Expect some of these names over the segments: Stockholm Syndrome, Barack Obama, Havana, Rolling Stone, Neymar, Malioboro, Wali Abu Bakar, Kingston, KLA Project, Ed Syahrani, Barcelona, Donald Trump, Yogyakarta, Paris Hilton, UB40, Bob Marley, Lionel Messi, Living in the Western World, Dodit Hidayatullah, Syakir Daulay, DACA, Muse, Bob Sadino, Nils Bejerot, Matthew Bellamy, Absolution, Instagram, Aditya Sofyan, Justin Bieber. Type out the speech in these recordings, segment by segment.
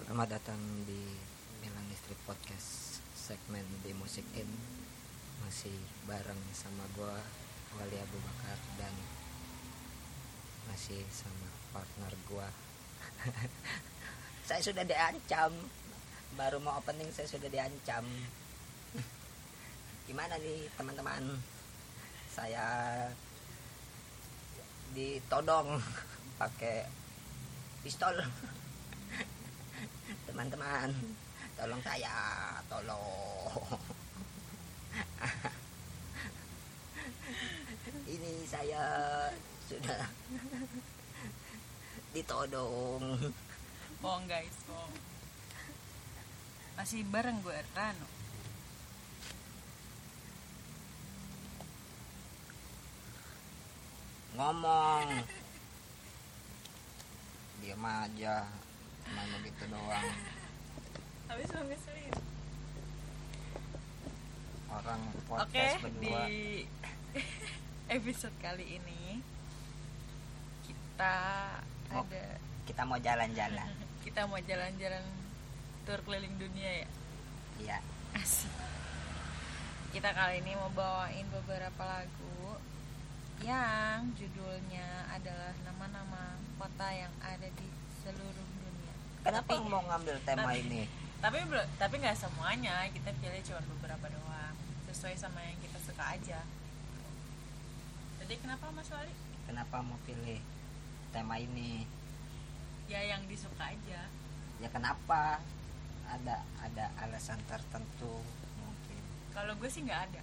Selamat datang di Melanie Street Podcast segmen di Musik In. Masih bareng sama gue Wali Abu Bakar dan masih sama partner gue. Saya sudah diancam. Baru mau opening saya sudah diancam. Gimana nih teman-teman? Saya ditodong pakai pistol. Teman-teman, tolong saya, tolong. Ini saya sudah ditodong. Bohong guys, bohong. Masih bareng gue Ertano. Ngomong. Diam aja. Cuma begitu doang. Habis mau ngeselin orang podcast berdua. Di episode kali ini kita mau jalan-jalan. Kita mau jalan-jalan tur keliling dunia ya. Iya. Asik. Kita kali ini mau bawain beberapa lagu yang judulnya adalah nama-nama kota yang ada di seluruh dunia. Kenapa tapi, mau ngambil tema ini? Tapi nggak semuanya, kita pilih cuma beberapa doang, sesuai sama yang kita suka aja. Jadi kenapa Mas Wali? Kenapa mau pilih tema ini? Ya yang disuka aja. Ya kenapa? Ada alasan tertentu mungkin? Kalau gue sih nggak ada.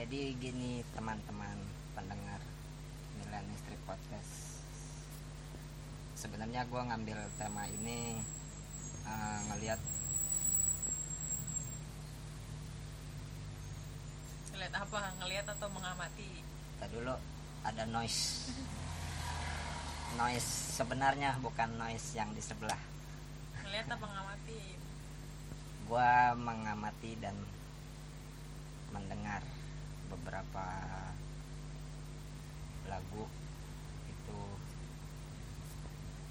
Jadi gini teman-teman pendengar Millennial Street Podcast. Sebenarnya gue ngambil tema ini ngelihat apa? Ngelihat atau mengamati? Tadi dulu ada noise. Noise sebenarnya bukan noise yang di sebelah. Ngelihat atau mengamati? Gue mengamati dan mendengar beberapa lagu itu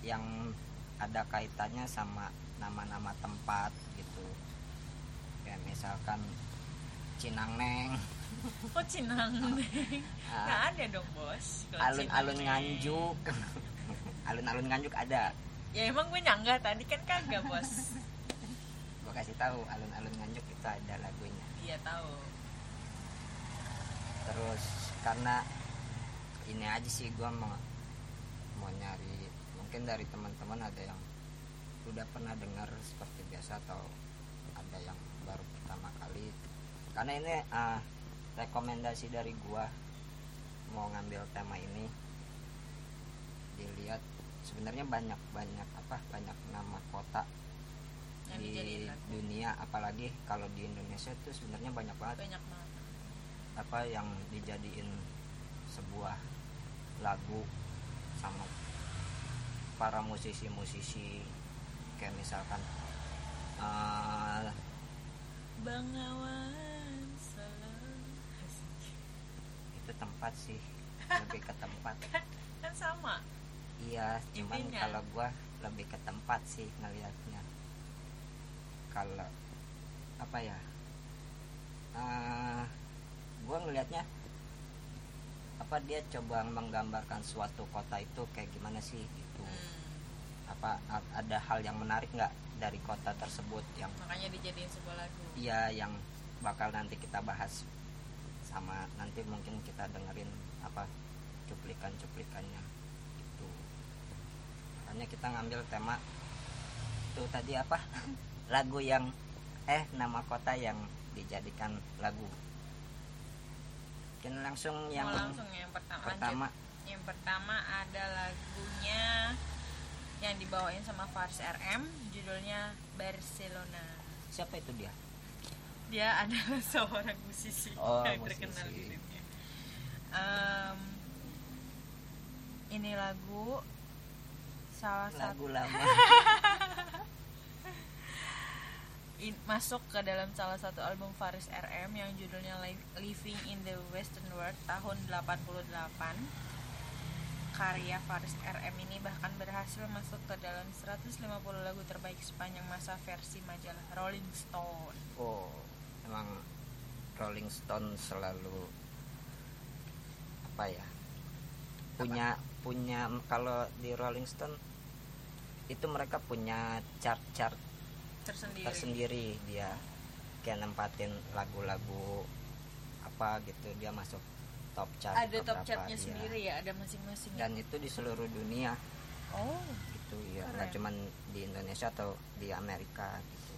yang ada kaitannya sama nama-nama tempat gitu. Kayak misalkan Cinangneng. Kok Cinangneng? Nggak ada dong bos. Alun-alun Nganjuk. Alun-alun Nganjuk ada. Ya emang gue nyangga tadi kan kagak bos. Gue kasih tahu alun-alun Nganjuk itu ada lagunya. Iya tahu. Terus karena ini aja sih gue mau nyari. Mungkin dari teman-teman ada yang udah pernah dengar seperti biasa atau ada yang baru pertama kali. Karena ini rekomendasi dari gua mau ngambil tema ini. Dilihat sebenarnya banyak nama kota yang di dunia, apalagi kalau di Indonesia itu sebenarnya banyak banget apa yang dijadiin sebuah lagu sama para musisi-musisi. Kayak misalkan Bangawan Salam. Itu tempat sih. Lebih ke tempat. Kan sama. Iya, cuman kalau gue lebih ke tempat sih ngelihatnya. Kalau apa ya, gue ngelihatnya apa, dia coba menggambarkan suatu kota itu kayak gimana sih gitu. Apa ada hal yang menarik nggak dari kota tersebut yang makanya dijadiin sebuah lagu. Iya, yang bakal nanti kita bahas sama nanti mungkin kita dengerin apa cuplikan-cuplikannya gitu. Makanya kita ngambil tema itu tadi apa lagu yang nama kota yang dijadikan lagu. Langsung yang pertama. Yang pertama ada lagunya yang dibawain sama Faris RM, judulnya Barcelona. Siapa itu dia? Dia adalah seorang musisi yang terkenal di dunia. Ini lagu salah satu lagu masuk ke dalam salah satu album Faris RM yang judulnya Living in the Western World tahun 88. Karya Faris RM ini bahkan berhasil masuk ke dalam 150 lagu terbaik sepanjang masa versi majalah Rolling Stone. Oh, emang Rolling Stone selalu apa ya? Punya kalau di Rolling Stone itu mereka punya chart-chart tersendiri dia kayak nempatin lagu-lagu apa gitu, dia masuk top chart. Ada top chartnya sendiri ya, ada masing-masing. Dan itu di seluruh dunia. Oh, gitu ya. Enggak cuma di Indonesia atau di Amerika gitu.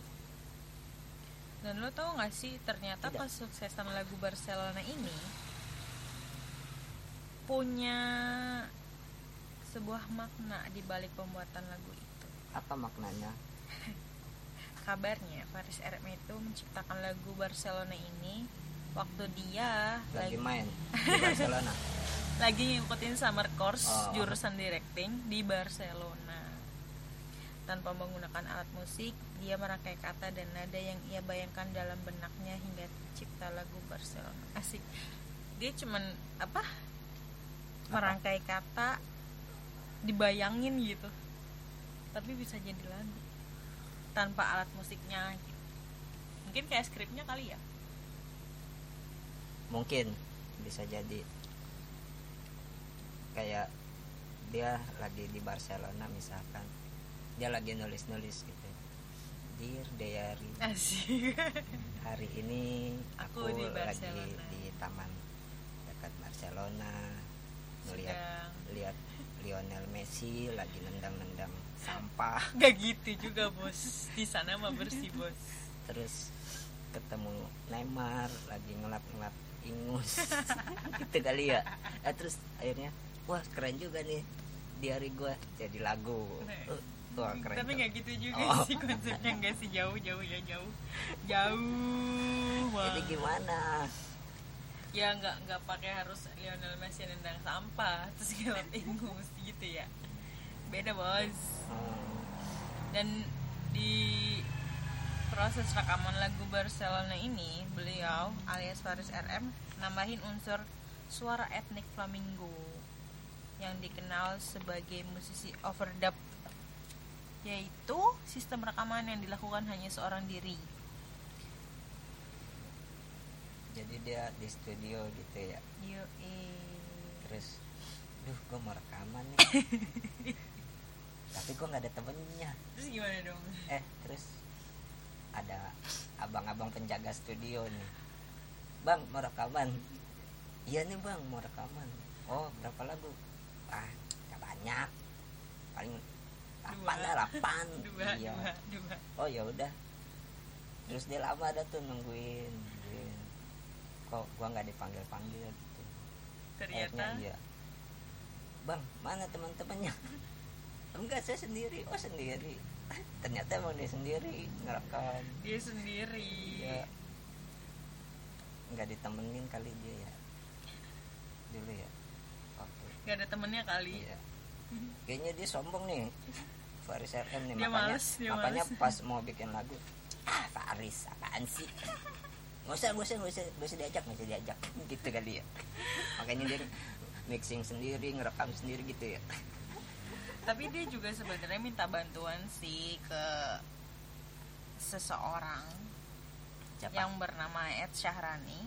Dan lo tau gak sih ternyata pas sukses sama lagu Barcelona ini punya sebuah makna di balik pembuatan lagu itu. Apa maknanya? Kabarnya Faris RM itu menciptakan lagu Barcelona ini waktu dia lagi main di Barcelona, lagi ngikutin summer course jurusan directing di Barcelona. Tanpa menggunakan alat musik, dia merangkai kata dan nada yang ia bayangkan dalam benaknya hingga tercipta lagu Barcelona. Asik. Dia cuman apa? Merangkai kata, dibayangin gitu, tapi bisa jadi lagu tanpa alat musiknya gitu. Mungkin kayak skripnya kali ya, mungkin bisa jadi kayak dia lagi di Barcelona misalkan, dia lagi nulis gitu. Dear Diary, hari ini aku di Barcelona, lagi di taman dekat Barcelona, lihat Lionel Messi lagi nendang sampah. Gak gitu juga bos, di sana mah bersih bos. Terus ketemu Neymar lagi ngelap ingus. Itu kali ya. Terus akhirnya wah keren juga nih diari gue jadi lagu. Wah keren. Tapi nggak gitu juga sih konsepnya, nggak sih jauh. Wah. Jadi gimana? Ya nggak pakai harus Lionel Messi nendang sampah terus ngelap ingus gitu ya. Beda bos. Dan di proses rekaman lagu Barcelona ini, beliau alias Faris RM nambahin unsur suara etnik flamingo yang dikenal sebagai musisi overdub, yaitu sistem rekaman yang dilakukan hanya seorang diri. Jadi dia di studio gitu ya. Terus, gue mau rekaman nih. Tapi gue nggak ada temennya. Terus gimana dong? Terus ada abang-abang penjaga studio nih, bang mau rekaman? Iya nih bang mau rekaman. Oh berapa lagu? Gak banyak, paling 8. Iya. Oh ya udah. Terus dia lama ada tuh nungguin. Kok gua nggak dipanggil gitu. Ternyata iya. Bang mana teman-temannya? Enggak, saya sendiri. Oh sendiri. Ternyata emang dia sendiri ngerekam. Dia sendiri. Ya. Nggak ditemenin kali dia ya. Dulu ya. Nggak ada temennya kali. Iya. Kayaknya dia sombong nih. Faris RM nih, makanya pas mau bikin lagu. Faris apaan sih? Nggak usah diajak. Gitu kali ya. Makanya dia mixing sendiri, ngerekam sendiri gitu ya. Tapi dia juga sebenarnya minta bantuan sih ke seseorang. Siapa? Yang bernama Ed Syahrani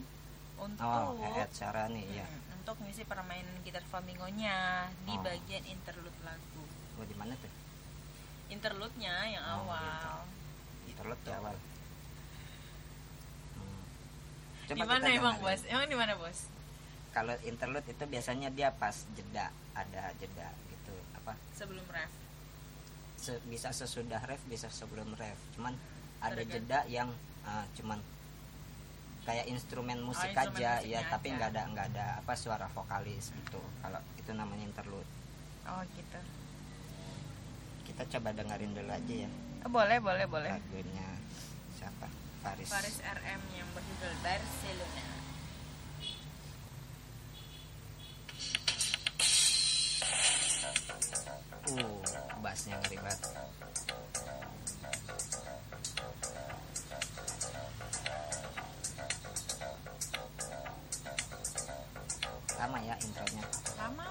untuk Ed Syahrani ya. Untuk ngisi permainan gitar flamingonya di bagian interlude lagu. Di mana tuh? Interlude-nya yang awal. Interlude di awal. Di mana emang bos? Emang di mana bos? Kalau interlude itu biasanya dia pas jeda, ada jeda. Sebelum ref, bisa sesudah ref, bisa sebelum ref. Cuman ada jeda yang cuman kayak instrumen musik aja ya, tapi nggak ada apa suara vokalis gitu. Kalau itu namanya interlude. Oh gitu. Kita coba dengerin dulu aja ya. Boleh. Lagunya siapa? Faris RM yang berjudul Barcelona. Bassnya ngeri banget. Lama ya intronya. Lama.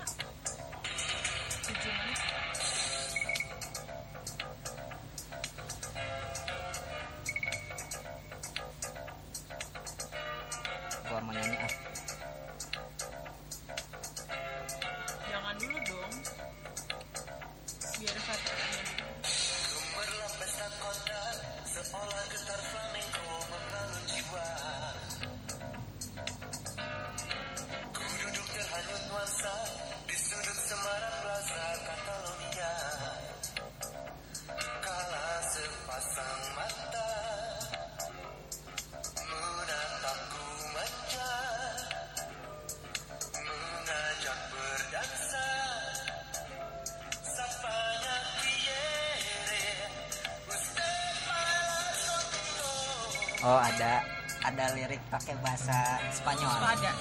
Oh, ada lirik pakai bahasa Spanyol. Oh, ada.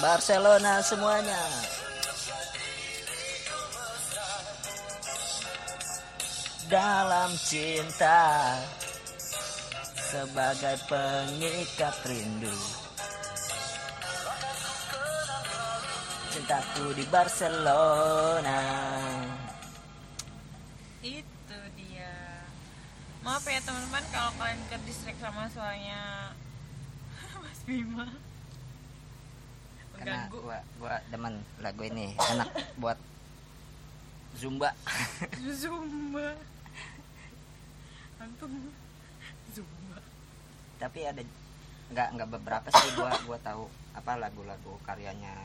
Barcelona semuanya. Dalam cinta sebagai pengikat rindu. Cintaku di Barcelona. Itu dia. Maaf ya teman-teman kalau kalian ke distrik sama suaranya Mas Bima. Karena gua demen lagu ini, enak buat Zumba. Antum Zumba. Tapi ada enggak beberapa sih gua tahu apa lagu-lagu karyanya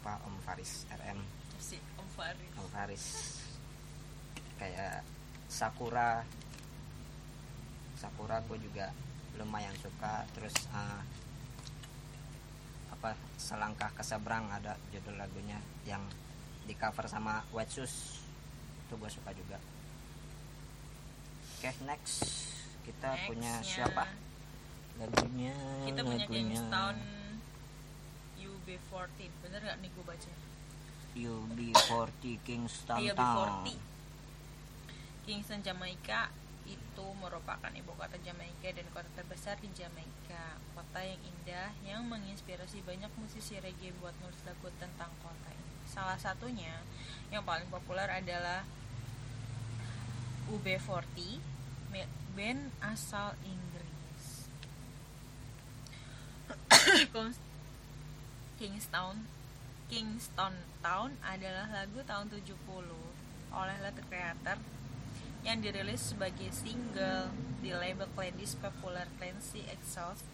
apa Om Faris RM. Si Om Faris. Kayak Sakura gua juga lumayan suka, terus Selangkah Kesebrang ada judul lagunya yang di cover sama White Shoes, itu gue suka juga. Oke, next kita next punya nya. Siapa lagunya? Kita punya Kingston UB40, bener gak nih gue baca? UB40 Kingston Town. Kingston Jamaica itu merupakan ibu kota Jamaica dan kota terbesar di Jamaica, kota yang indah yang menginspirasi banyak musisi reggae buat nulis lagu tentang kota ini. Salah satunya yang paling populer adalah UB40, band asal Inggris. Kingston Town adalah lagu tahun 70 oleh Letter Creator yang dirilis sebagai single di label Clancy's Popular Clancy Exhaust.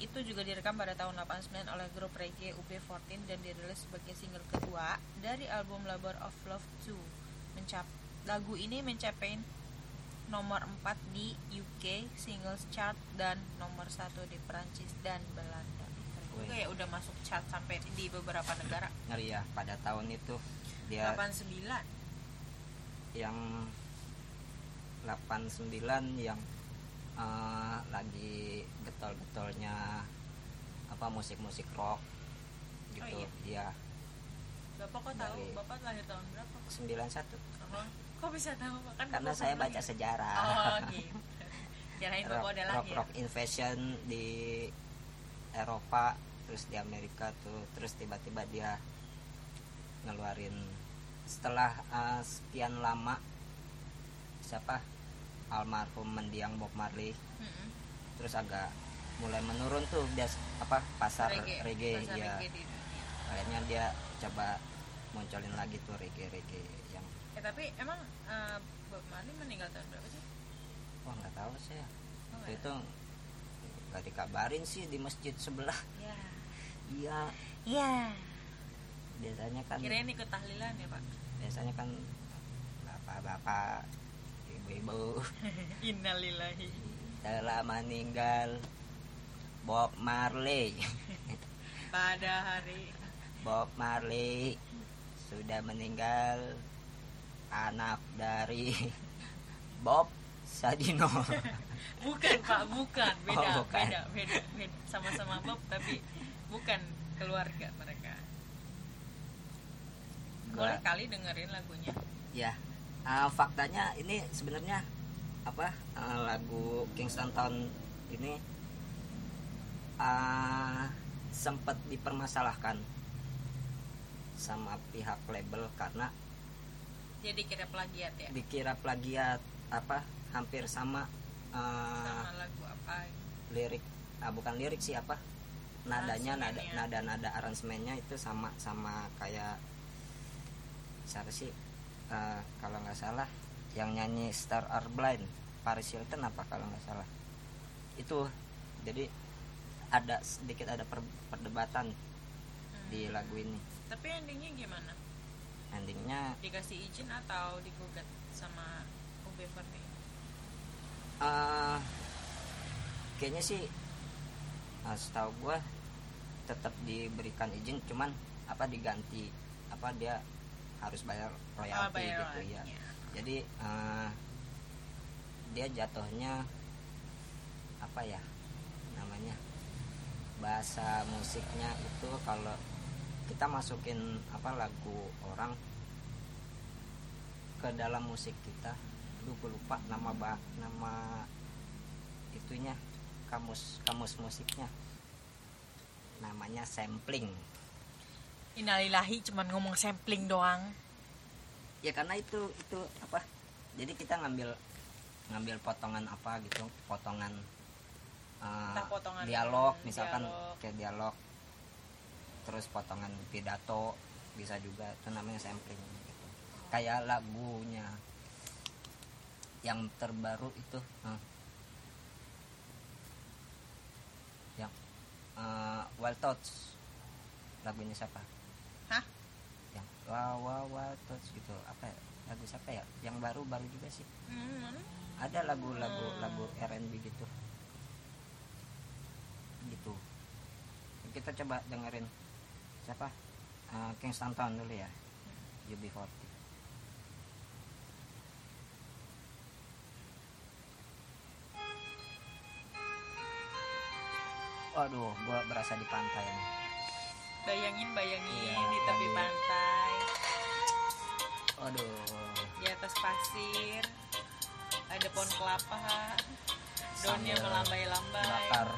Itu juga direkam pada tahun 89 oleh grup reggae UB40 dan dirilis sebagai single kedua dari album Labor of Love 2. Lagu ini mencapai nomor 4 di UK Singles Chart dan nomor 1 di Perancis dan Belanda. Itu kayak udah masuk chart sampai di beberapa negara. Ngeri ya, pada tahun itu dia 89 yang lagi getol-getolnya apa musik-musik rock gitu. Oh, iya. Bapak kok tahu? Bapak lahir tahun berapa? 91. Oh, kok bisa tahu? Karena saya baca sejarah. Oh, gitu. Kirain Bapak udah lahir. Rock invasion di Eropa, terus di Amerika tuh, terus tiba-tiba dia ngeluarin setelah sekian lama siapa almarhum mendiang Bob Marley. Mm-hmm. Terus agak mulai menurun tuh dia apa pasar reggae ya. Akhirnya dia coba munculin lagi tuh reggae yang. Tapi emang Bob Marley meninggal tahun berapa sih? Wah, nggak tahu saya. Oh, itu nggak dikabarin sih di masjid sebelah. Iya. Biasanya kan. Kirain ikut tahlilan ya Pak. Biasanya kan bapak-bapak, ibu innalillahi telah meninggal Bob Marley. Pada hari Bob Marley sudah meninggal, anak dari Bob Sadino. Bukan Pak, bukan, beda. Oh, bukan. Beda. Sama-sama Bob tapi bukan keluarga mereka. Boleh kali dengerin lagunya. Ya. Faktanya ini sebenarnya apa lagu Kingston Town ini sempat dipermasalahkan sama pihak label karena dia dikira plagiat ya. Dikira plagiat apa hampir sama lagu apa? Lirik bukan lirik sih, apa nadanya, nada aransemennya itu sama kayak siapa sih, kalau nggak salah yang nyanyi Star Are Blind, Paris Hilton apa kalau nggak salah itu. Jadi ada sedikit ada perdebatan di lagu ini. Tapi endingnya gimana? Endingnya dikasih izin atau digugat sama UB40? Kayaknya sih setahu gue tetap diberikan izin, cuman apa diganti, apa dia harus bayar royalti gitu ya. Jadi dia jatuhnya apa ya namanya, bahasa musiknya itu kalau kita masukin apa lagu orang ke dalam musik kita, aduh gue lupa nama itunya, kamus musiknya namanya sampling. Innalillahi, cuman ngomong sampling doang ya, karena itu apa, jadi kita ngambil potongan apa gitu, potongan dialog misalkan kayak dialog, terus potongan pidato bisa juga, itu namanya sampling gitu. Kayak lagunya yang terbaru itu yang Wild Thoughts, lagunya siapa? Hah? Yang Wild Thoughts gitu, apa ya? Lagu siapa ya? Yang baru juga sih. Ada lagu R&B gitu. Kita coba dengerin siapa, Kingston dulu ya, UB40. Waduh, gua berasa di pantai nih. Bayangin ya, di tepi pantai. Waduh. Di atas pasir ada pohon kelapa, daunnya melambai-lambai. Bakar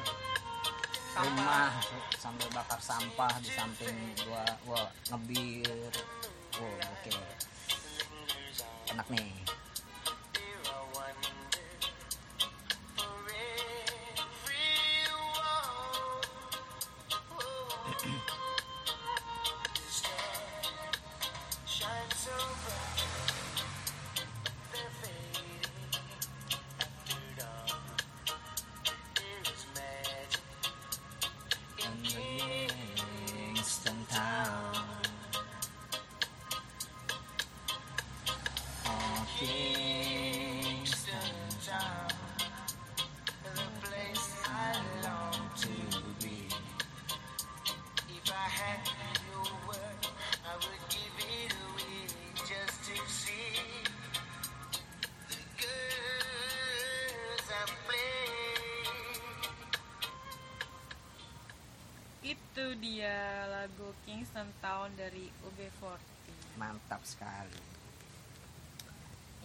rumah sambil bakar sampah di samping gua, wah ngebir, wah oke, enak nih. Dia lagu Kingston dari UB40. Mantap sekali.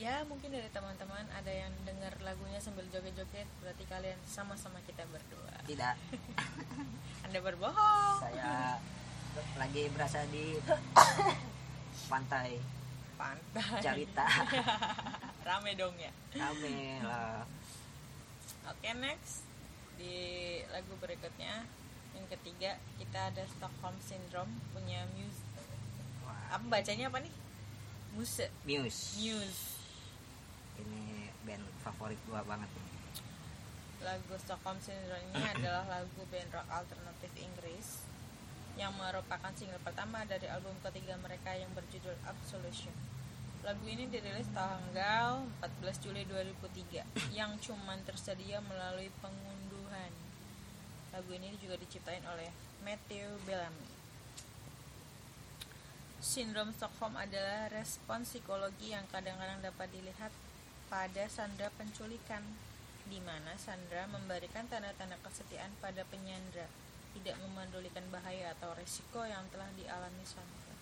Ya mungkin dari teman-teman ada yang dengar lagunya sambil joget-joget, berarti kalian sama-sama kita berdua. Tidak. Anda berbohong. Saya lagi berasa di pantai. Carita. Rame dong ya. Rame lah. Oke, next di lagu berikutnya. Yang ketiga kita ada Stockholm Syndrome punya Muse. Apa bacanya apa nih? Muse. Ini band favorit gua banget ini. Lagu Stockholm Syndrome ini adalah lagu band rock alternatif Inggris yang merupakan single pertama dari album ketiga mereka yang berjudul Absolution. Lagu ini dirilis tanggal 14 Juli 2003 yang cuman tersedia melalui pengunduhan. Lagu ini juga diciptain oleh Matthew Bellamy. Sindrom Stockholm adalah respon psikologi yang kadang-kadang dapat dilihat pada sandera penculikan, di mana sandera memberikan tanda-tanda kesetiaan pada penyandera, tidak memandulikan bahaya atau resiko yang telah dialami sandera.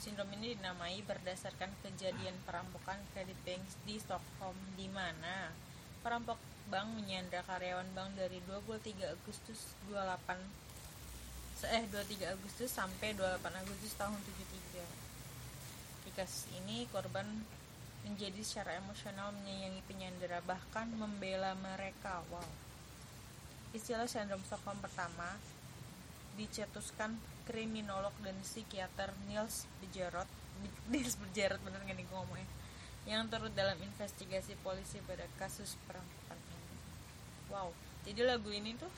Sindrom ini dinamai berdasarkan kejadian perampokan kredit bank di Stockholm, di mana perampok bank menyandra karyawan bank dari 23 Agustus sampai 28 Agustus tahun 73. Di kasus ini korban menjadi secara emosional menyayangi penyandera, bahkan membela mereka. Istilah Syndrome Stockholm pertama dicetuskan kriminolog dan psikiater Nils Bejerot, bener gak nih gue ngomongnya, yang turut dalam investigasi polisi pada kasus perampokan ini. Wow, jadi lagu ini tuh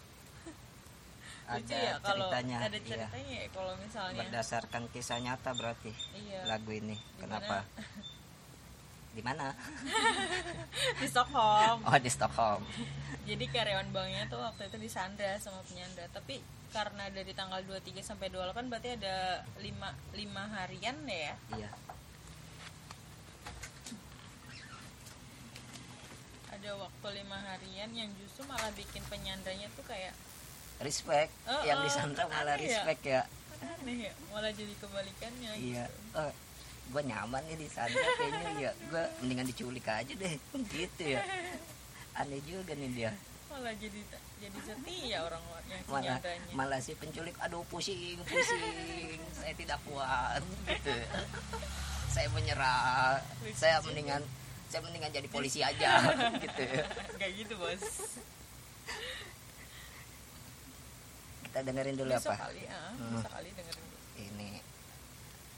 lucu ya, kalau ada ceritanya ya, kalau misalnya berdasarkan kisah nyata berarti iya. Lagu ini kenapa? Di mana? Di Stockholm. Oh, di Stockholm. Jadi karyawan banknya tuh waktu itu disandra sama penyandra. Tapi karena dari tanggal 23 sampai 28 berarti ada 5 harian ya. Iya. Ada waktu 5 harian yang justru malah bikin penyandranya tuh kayak respect, yang disandra malah respect ya. Aneh ya, malah jadi kebalikannya. Iya. Gitu. Gue nyaman nih di sana kayaknya ya, gue mendingan diculik aja deh gitu ya, aneh juga nih dia, malah jadi setia orang-orangnya, malah si penculik aduh pusing saya tidak kuat gitu, saya menyerah, saya mendingan jadi polisi aja gitu, kayak gitu bos. Kita dengerin dulu besok apa kali, sekali dengerin dulu. Ini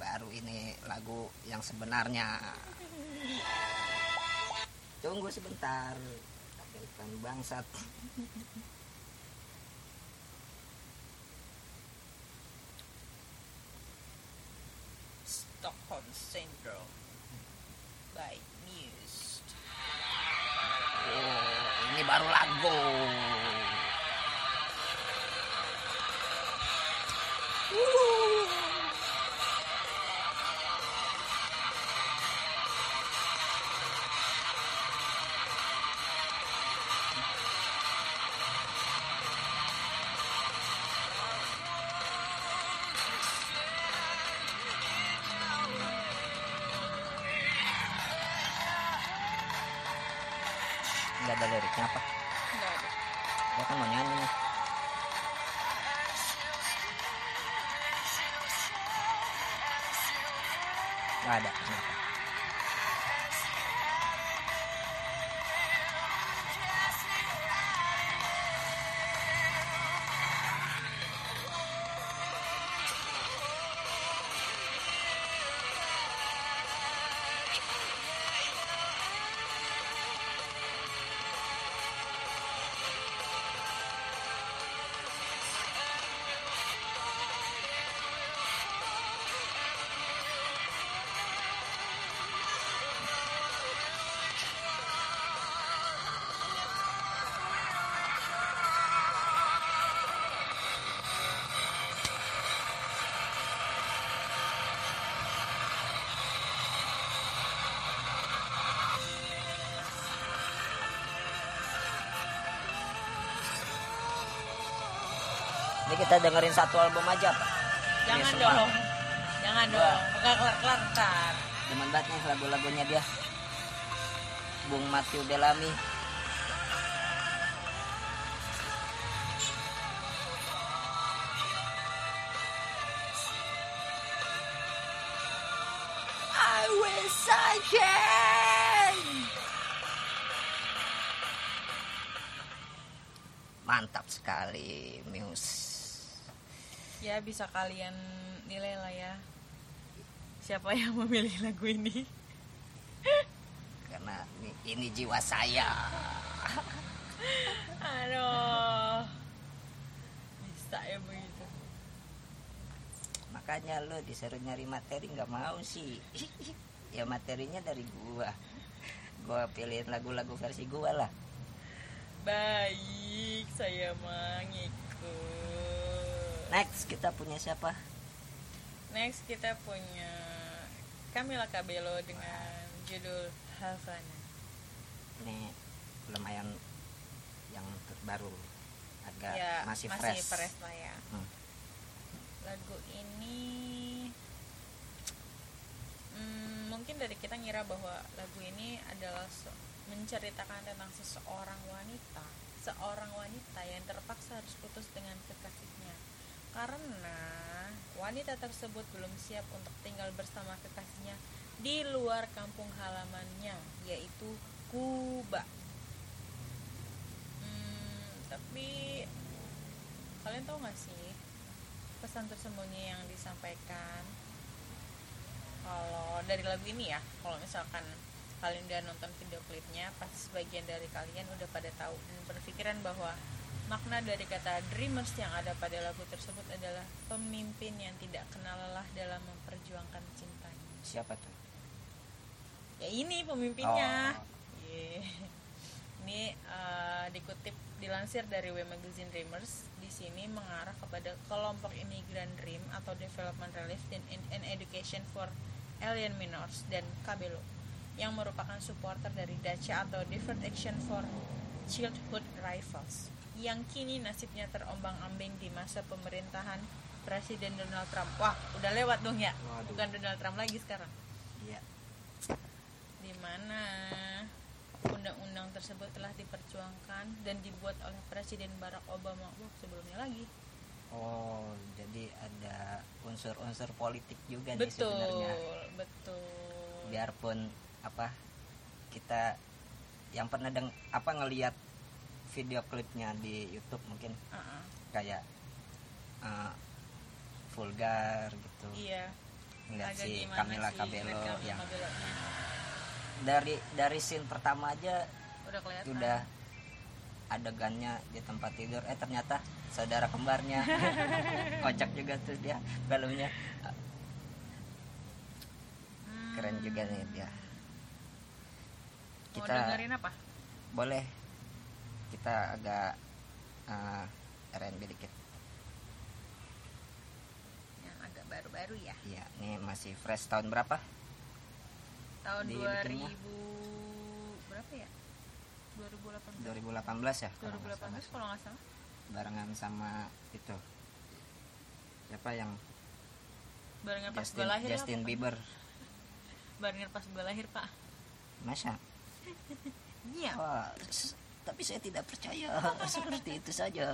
baru ini lagu yang sebenarnya. Tunggu sebentar. Kaitan bangsat. Stockholm Syndrome by Muse. Oh, ini baru lagu. Ada liriknya apa? Enggak ada. Dia kan mau nyanyi nih. Enggak ada. Kenapa? Kita dengerin satu album aja, Pak. Jangan dong. Jangan dong. Enggak kelar-kelar entar. Demen banget nih lagu-lagunya dia. Bung Matthew Bellamy. I wish I can. Mantap sekali, Muse. Ya bisa kalian nilai lah ya, siapa yang memilih lagu ini. Karena ini jiwa saya. Aduh, bisa ya begitu. Makanya lo disuruh nyari materi gak mau sih. Ya materinya dari gua. Gua pilihin lagu-lagu versi gua lah. Baik, saya mengikut. Next kita punya siapa? Next kita punya Camila Cabello dengan judul Havana. Ini lumayan yang terbaru, agak ya, masih fresh lah ya. Lagu ini mungkin dari kita ngira bahwa lagu ini adalah menceritakan tentang seorang wanita yang terpaksa harus putus dengan kekasihnya. Karena wanita tersebut belum siap untuk tinggal bersama kekasihnya di luar kampung halamannya, yaitu Kuba. Tapi Kalian tahu nggak sih pesan tersembunyi yang disampaikan kalau dari lagu ini ya? Kalau misalkan kalian udah nonton video klipnya, pasti sebagian dari kalian udah pada tahu dan berpikiran bahwa makna dari kata dreamers yang ada pada lagu tersebut adalah pemimpin yang tidak kenal lelah dalam memperjuangkan cintanya. Siapa tuh? Ya ini pemimpinnya. Oh. Yeah. Ini dikutip, dilansir dari W Magazine Dreamers, di sini mengarah kepada kelompok Immigrant Dream atau Development Relief and Education for Alien Minors dan Cabello, yang merupakan supporter dari DACA atau Deferred Action for Childhood Rifles, yang kini nasibnya terombang-ambing di masa pemerintahan Presiden Donald Trump. Wah, udah lewat dong ya? Waduh. Bukan Donald Trump lagi sekarang. Iya. Di mana undang-undang tersebut telah diperjuangkan dan dibuat oleh Presiden Barack Obama sebelumnya lagi. Oh, jadi ada unsur-unsur politik juga nih sebenarnya. Betul. Biarpun apa kita yang pernah ngelihat video klipnya di YouTube mungkin kayak vulgar gitu. Iya. Ngelihat si Camila Cabello yang dari scene pertama aja udah kelihatan. Udah adegannya di tempat tidur, ternyata saudara kembarnya. Kocak juga tuh dia balonnya. Keren juga nih dia. Kita mau dengerin apa? Boleh. Kita agak R&B dikit. Yang agak baru-baru ya. Iya, ini masih fresh. Tahun berapa? Tahun 2018 ya? 2018 kalau nggak salah. Barengan sama itu. Siapa yang? Barengan pas gue lahir. Justin Bieber. Barengan pas gue lahir, Pak. Masa? Iya. Wah, tapi saya tidak percaya. Seperti itu saja.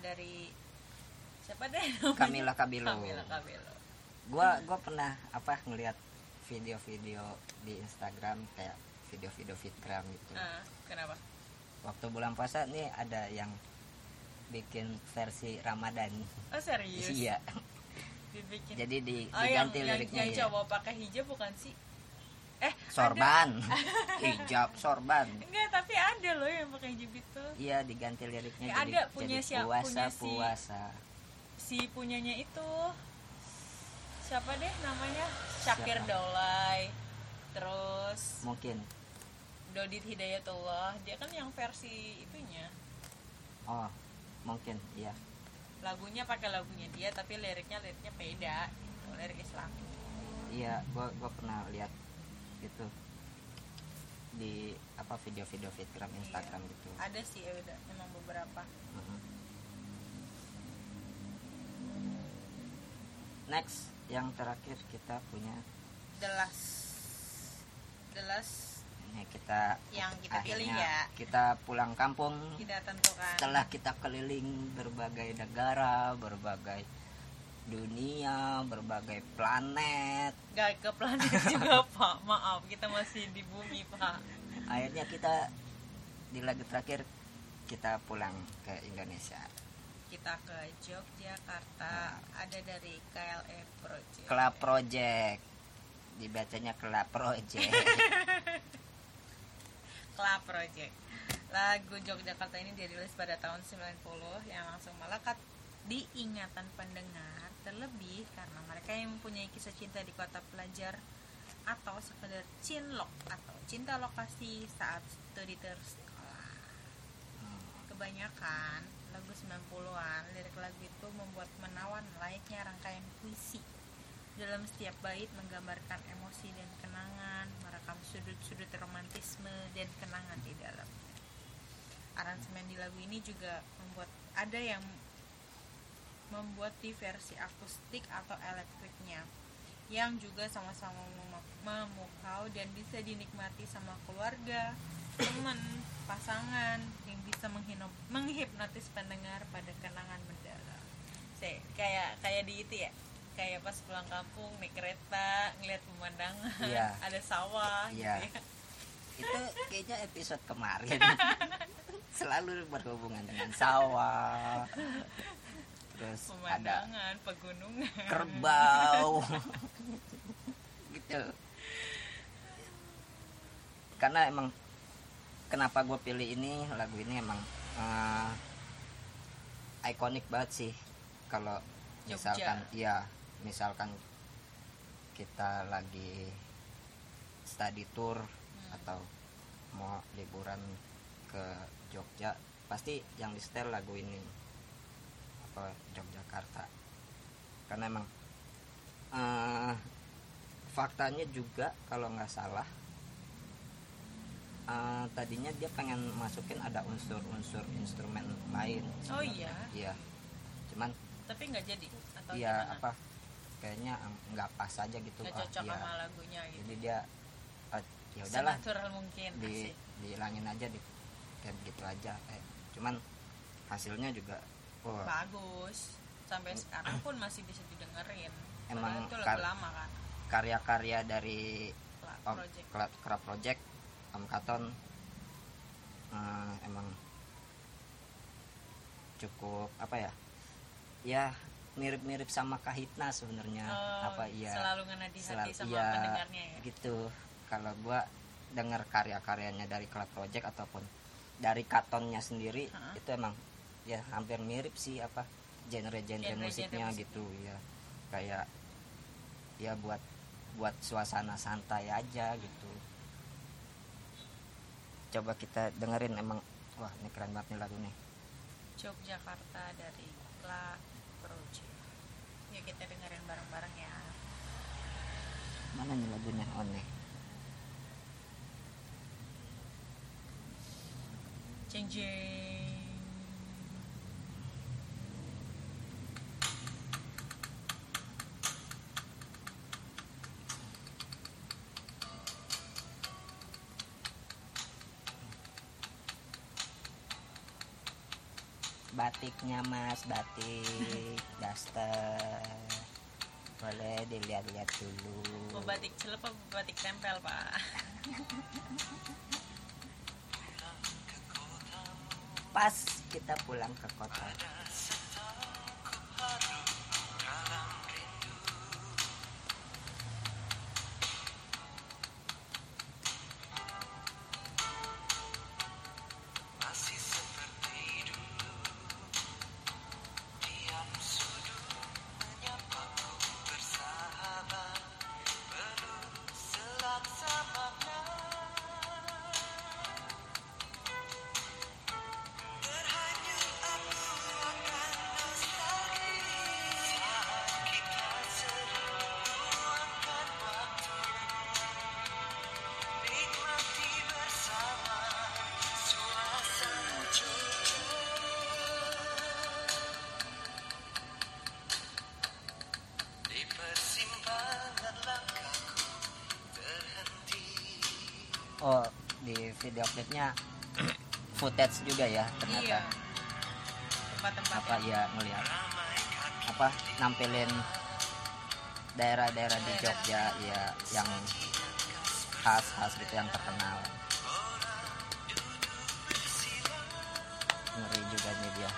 Dari siapa deh namanya? Camila Cabello. Gua pernah ngelihat video-video di Instagram, kayak video-video Fitgram gitu. Kenapa? Waktu bulan puasa nih ada yang bikin versi Ramadan. Oh serius? Iya. Dibikin. Jadi diganti liriknya. Yang coba pakai hijab bukan sih? Sorban. Hijab sorban. Enggak, tapi ada loh yang pakai hijab itu. Iya, diganti liriknya jadi ada, punya jadi siapa, puasa. Si punyanya itu siapa deh namanya? Syakir Daulay. Terus mungkin Dodit Hidayatullah, dia kan yang versi itunya. Oh, mungkin iya. Lagunya pakai lagunya dia, tapi liriknya beda, gitu, lirik Islami. Iya, gua pernah lihat gitu di video-video Fitgram, Instagram iya. Gitu. Ada sih udah memang beberapa. Next, yang terakhir kita punya The Last. Ini kita yang kita pilih ya. Kita pulang kampung. Kita tentukan. Setelah kita keliling berbagai negara, berbagai dunia, berbagai planet. Gak ke planet juga Pak, maaf, kita masih di bumi Pak. Akhirnya kita di lagu terakhir kita pulang ke Indonesia. Kita ke Yogyakarta, ada dari KLA Project. dibacanya KLA Project. KLA Project. Lagu Yogyakarta ini dirilis pada tahun 90 yang langsung melekat di ingatan pendengar, terlebih karena mereka yang mempunyai kisah cinta di kota pelajar atau sekedar cinlok atau cinta lokasi saat studi tersekolah. Kebanyakan lagu 90-an, lirik lagu itu membuat menawan layaknya rangkaian puisi. Dalam setiap bait menggambarkan emosi dan kenangan, merekam sudut-sudut romantisme dan kenangan di dalam. Aransemen di lagu ini juga membuat ada yang membuat di versi akustik atau elektriknya yang juga sama-sama memukau dan bisa dinikmati sama keluarga, teman, pasangan yang bisa menghipnotis pendengar pada kenangan mendalam. Kayak di itu ya, kayak pas pulang kampung naik kereta ngeliat pemandangan, yeah, ada sawah, yeah, gitu ya. Itu kayaknya episode kemarin selalu berhubungan dengan sawah. Terus pemandangan, ada pegunungan, kerbau, gitu. Karena emang kenapa gue pilih ini, lagu ini emang ikonik banget sih. Kalau misalkan Jogja, ya misalkan kita lagi study tour atau mau liburan ke Jogja, pasti yang di setel lagu ini. Yogyakarta, karena emang faktanya juga kalau nggak salah tadinya dia pengen masukin ada unsur-unsur instrumen lain. Oh iya. Iya. Cuman. Tapi nggak jadi. Atau iya gimana? Apa? Kayaknya nggak pas aja gitu. Nggak cocok ya, sama lagunya. Gitu. Jadi dia ya udahlah. Senatural mungkin. Dihilangin aja, kayak begitu aja. Cuman hasilnya juga. Oh. Bagus, sampai sekarang pun masih bisa didengerin. Emang itu lagu lama kan? Karya-karya dari KLA Project, Om Katon emang cukup apa ya? Ya mirip-mirip sama Kahitna sebenarnya. Oh, apa iya? Selalu ngena di hati sama ya, pendengarnya ya. Gitu. Kalau gua denger karya-karyanya dari KLA Project ataupun dari Katonnya sendiri, itu emang ya hampir mirip sih apa genre musiknya gitu ya, kayak ya buat suasana santai aja gitu. Coba kita dengerin, emang wah ini keren banget nih lagu nih, Yogyakarta dari KLA Project. Ya kita dengerin bareng-bareng ya. Mana nih lagunya One? Jeng batiknya mas, batik daster, boleh dilihat-lihat dulu. Mau batik celup apa batik tempel pak? Pas kita pulang ke kota. Oh, di video clipnya footage juga ya ternyata. Iya. Tempat-tempat apa ya ngelihat apa nampilin daerah-daerah di Jogja ya yang khas-khas gitu, yang terkenal. Ngeri juga nih dia.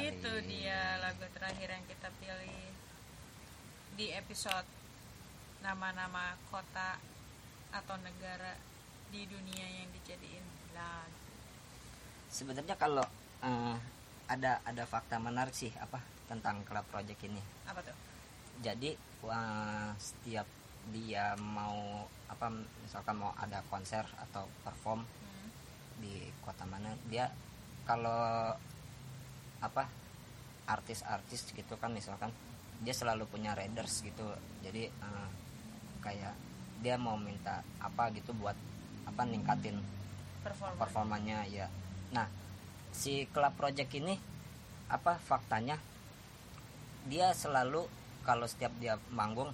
Itu dia lagu terakhir yang kita pilih di episode nama-nama kota atau negara di dunia yang dijadiin lagu. Sebenarnya kalau ada fakta menarik sih tentang KLA Project ini. Apa tuh? Jadi setiap dia mau misalkan mau ada konser atau perform di kota mana, dia kalau artis-artis gitu kan misalkan dia selalu punya readers gitu. Jadi kayak dia mau minta gitu buat ningkatin performanya ya. Nah, si KLA Project ini faktanya dia selalu kalau setiap dia manggung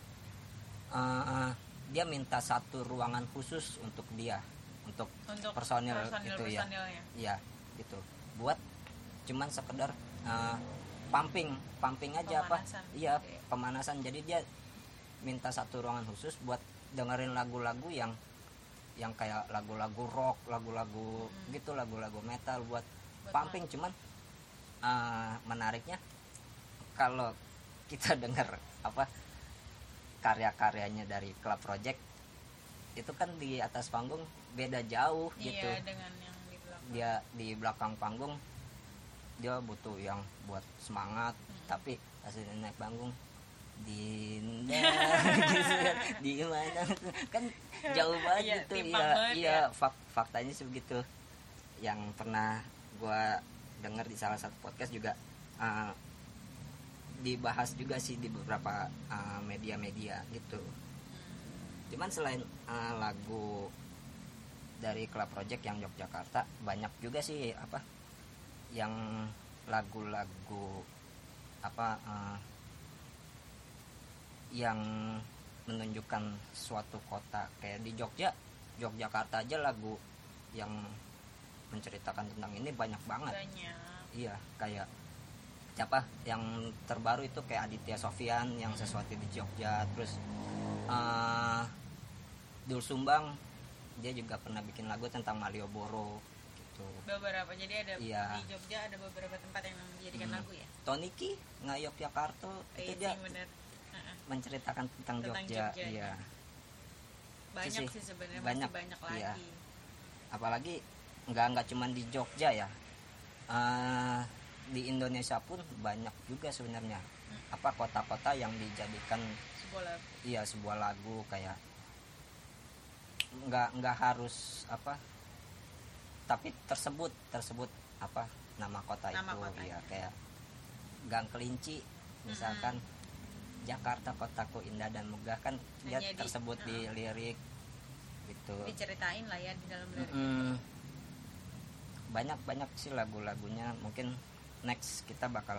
dia minta satu ruangan khusus untuk dia, untuk personil gitu ya. Iya, gitu. Buat cuman sekedar pumping aja pemanasan. Pemanasan. Jadi dia minta satu ruangan khusus buat dengerin lagu-lagu yang kayak lagu-lagu rock, lagu-lagu gitu, lagu-lagu metal buat pumping. Cuman menariknya kalau kita denger karya-karyanya dari KLA Project itu kan di atas panggung beda jauh gitu. Iya, dengan yang di belakang. Dia di belakang panggung dia butuh yang buat semangat, tapi hasilnya naik panggung di mana kan jauh banget gitu ya. Faktanya sebegitu yang pernah gue dengar di salah satu podcast juga dibahas juga sih di beberapa media-media gitu. Cuman selain lagu dari KLA Project yang Yogyakarta, banyak juga sih yang lagu-lagu yang menunjukkan suatu kota, kayak di Yogyakarta aja lagu yang menceritakan tentang ini banyak banget. Iya, kayak siapa yang terbaru itu kayak Aditya Sofyan yang Sesuatu di Jogja, terus Dul Sumbang dia juga pernah bikin lagu tentang Malioboro gitu. Beberapa, jadi ada di Jogja ada beberapa tempat yang dijadikan lagu ya. Toniki Ngayogyakarta itu dia menceritakan tentang Jogja. Iya. Banyak sih sebenarnya, banyak lagi. Iya. Apalagi enggak cuma di Jogja ya. Di Indonesia pun banyak juga sebenarnya kota-kota yang dijadikan sebuah lagu, kayak enggak harus tapi tersebut nama kota nama itu ya, kayak Gang Kelinci misalkan. Jakarta kotaku indah dan megah kan dia tersebut di lirik gitu. Diceritain lah ya di dalam lirik. Banyak sih lagu-lagunya. Mungkin next kita bakal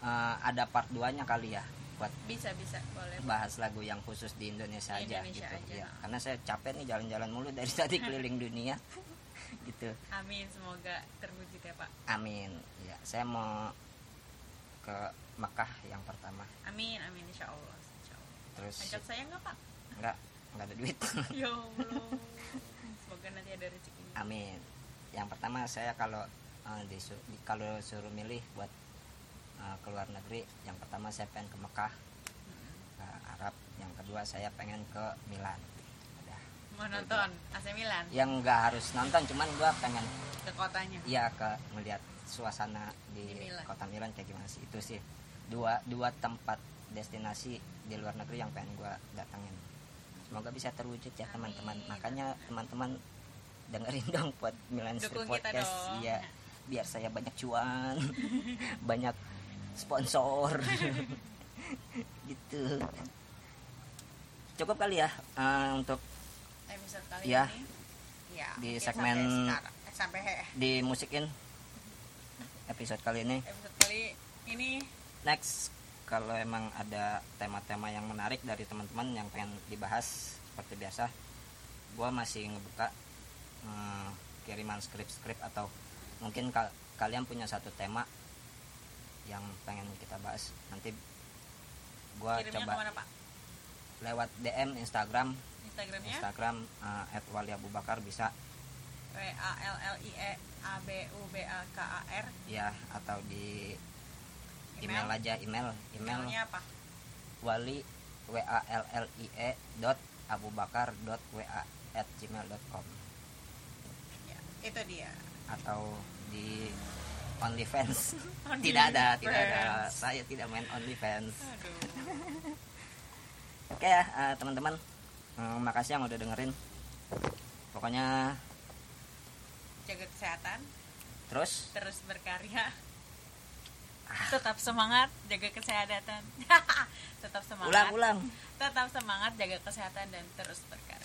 ada part 2-nya kali ya buat bisa boleh bahas lagu yang khusus di Indonesia aja gitu. Ya, karena saya capek nih jalan-jalan mulu dari tadi keliling dunia gitu. Amin, semoga terwujud ya Pak. Amin. Ya, saya mau ke Mekah yang pertama. Amin insyaallah. Terus ajak saya enggak Pak? Enggak ada duit. Ya Allah. Semoga nanti ada rezeki. Amin. Yang pertama saya kalau suruh milih buat ke luar negeri, yang pertama saya pengen ke Mekah, ke Arab. Yang kedua saya pengen ke Milan. Udah. Mau nonton AC Milan? Yang enggak harus nonton, cuman gua pengen ke kotanya. Iya, ke melihat suasana di Milan. Kota Milan kayak gimana sih. Itu sih dua tempat destinasi di luar negeri yang pengen gue datangin. Semoga bisa terwujud ya teman-teman. Makanya teman-teman dengerin dong buat Milan Street Podcast ya, biar saya banyak cuan banyak sponsor gitu. Cukup kali ya untuk episode kali ini ya, di segmen sampai di musikin episode kali ini. Next kalau emang ada tema-tema yang menarik dari teman-teman yang pengen dibahas, seperti biasa gue masih ngebuka kiriman skrip-skrip, atau mungkin kalian punya satu tema yang pengen kita bahas, nanti gue coba kemana, Pak? Lewat DM Instagram @waliabubakar bisa WALLIEABUBAKAR ya, atau di Email aja, email. Emailnya apa? wallie.abubakar.wa@gmail.com. Ya, itu dia. Atau di OnlyFans. Tidak ada. Saya tidak main OnlyFans. Oke ya, teman-teman. Makasih yang udah dengerin. Pokoknya jaga kesehatan. Terus berkarya. Tetap semangat, jaga kesehatan. Tetap semangat. Tetap semangat, jaga kesehatan dan terus berkarya.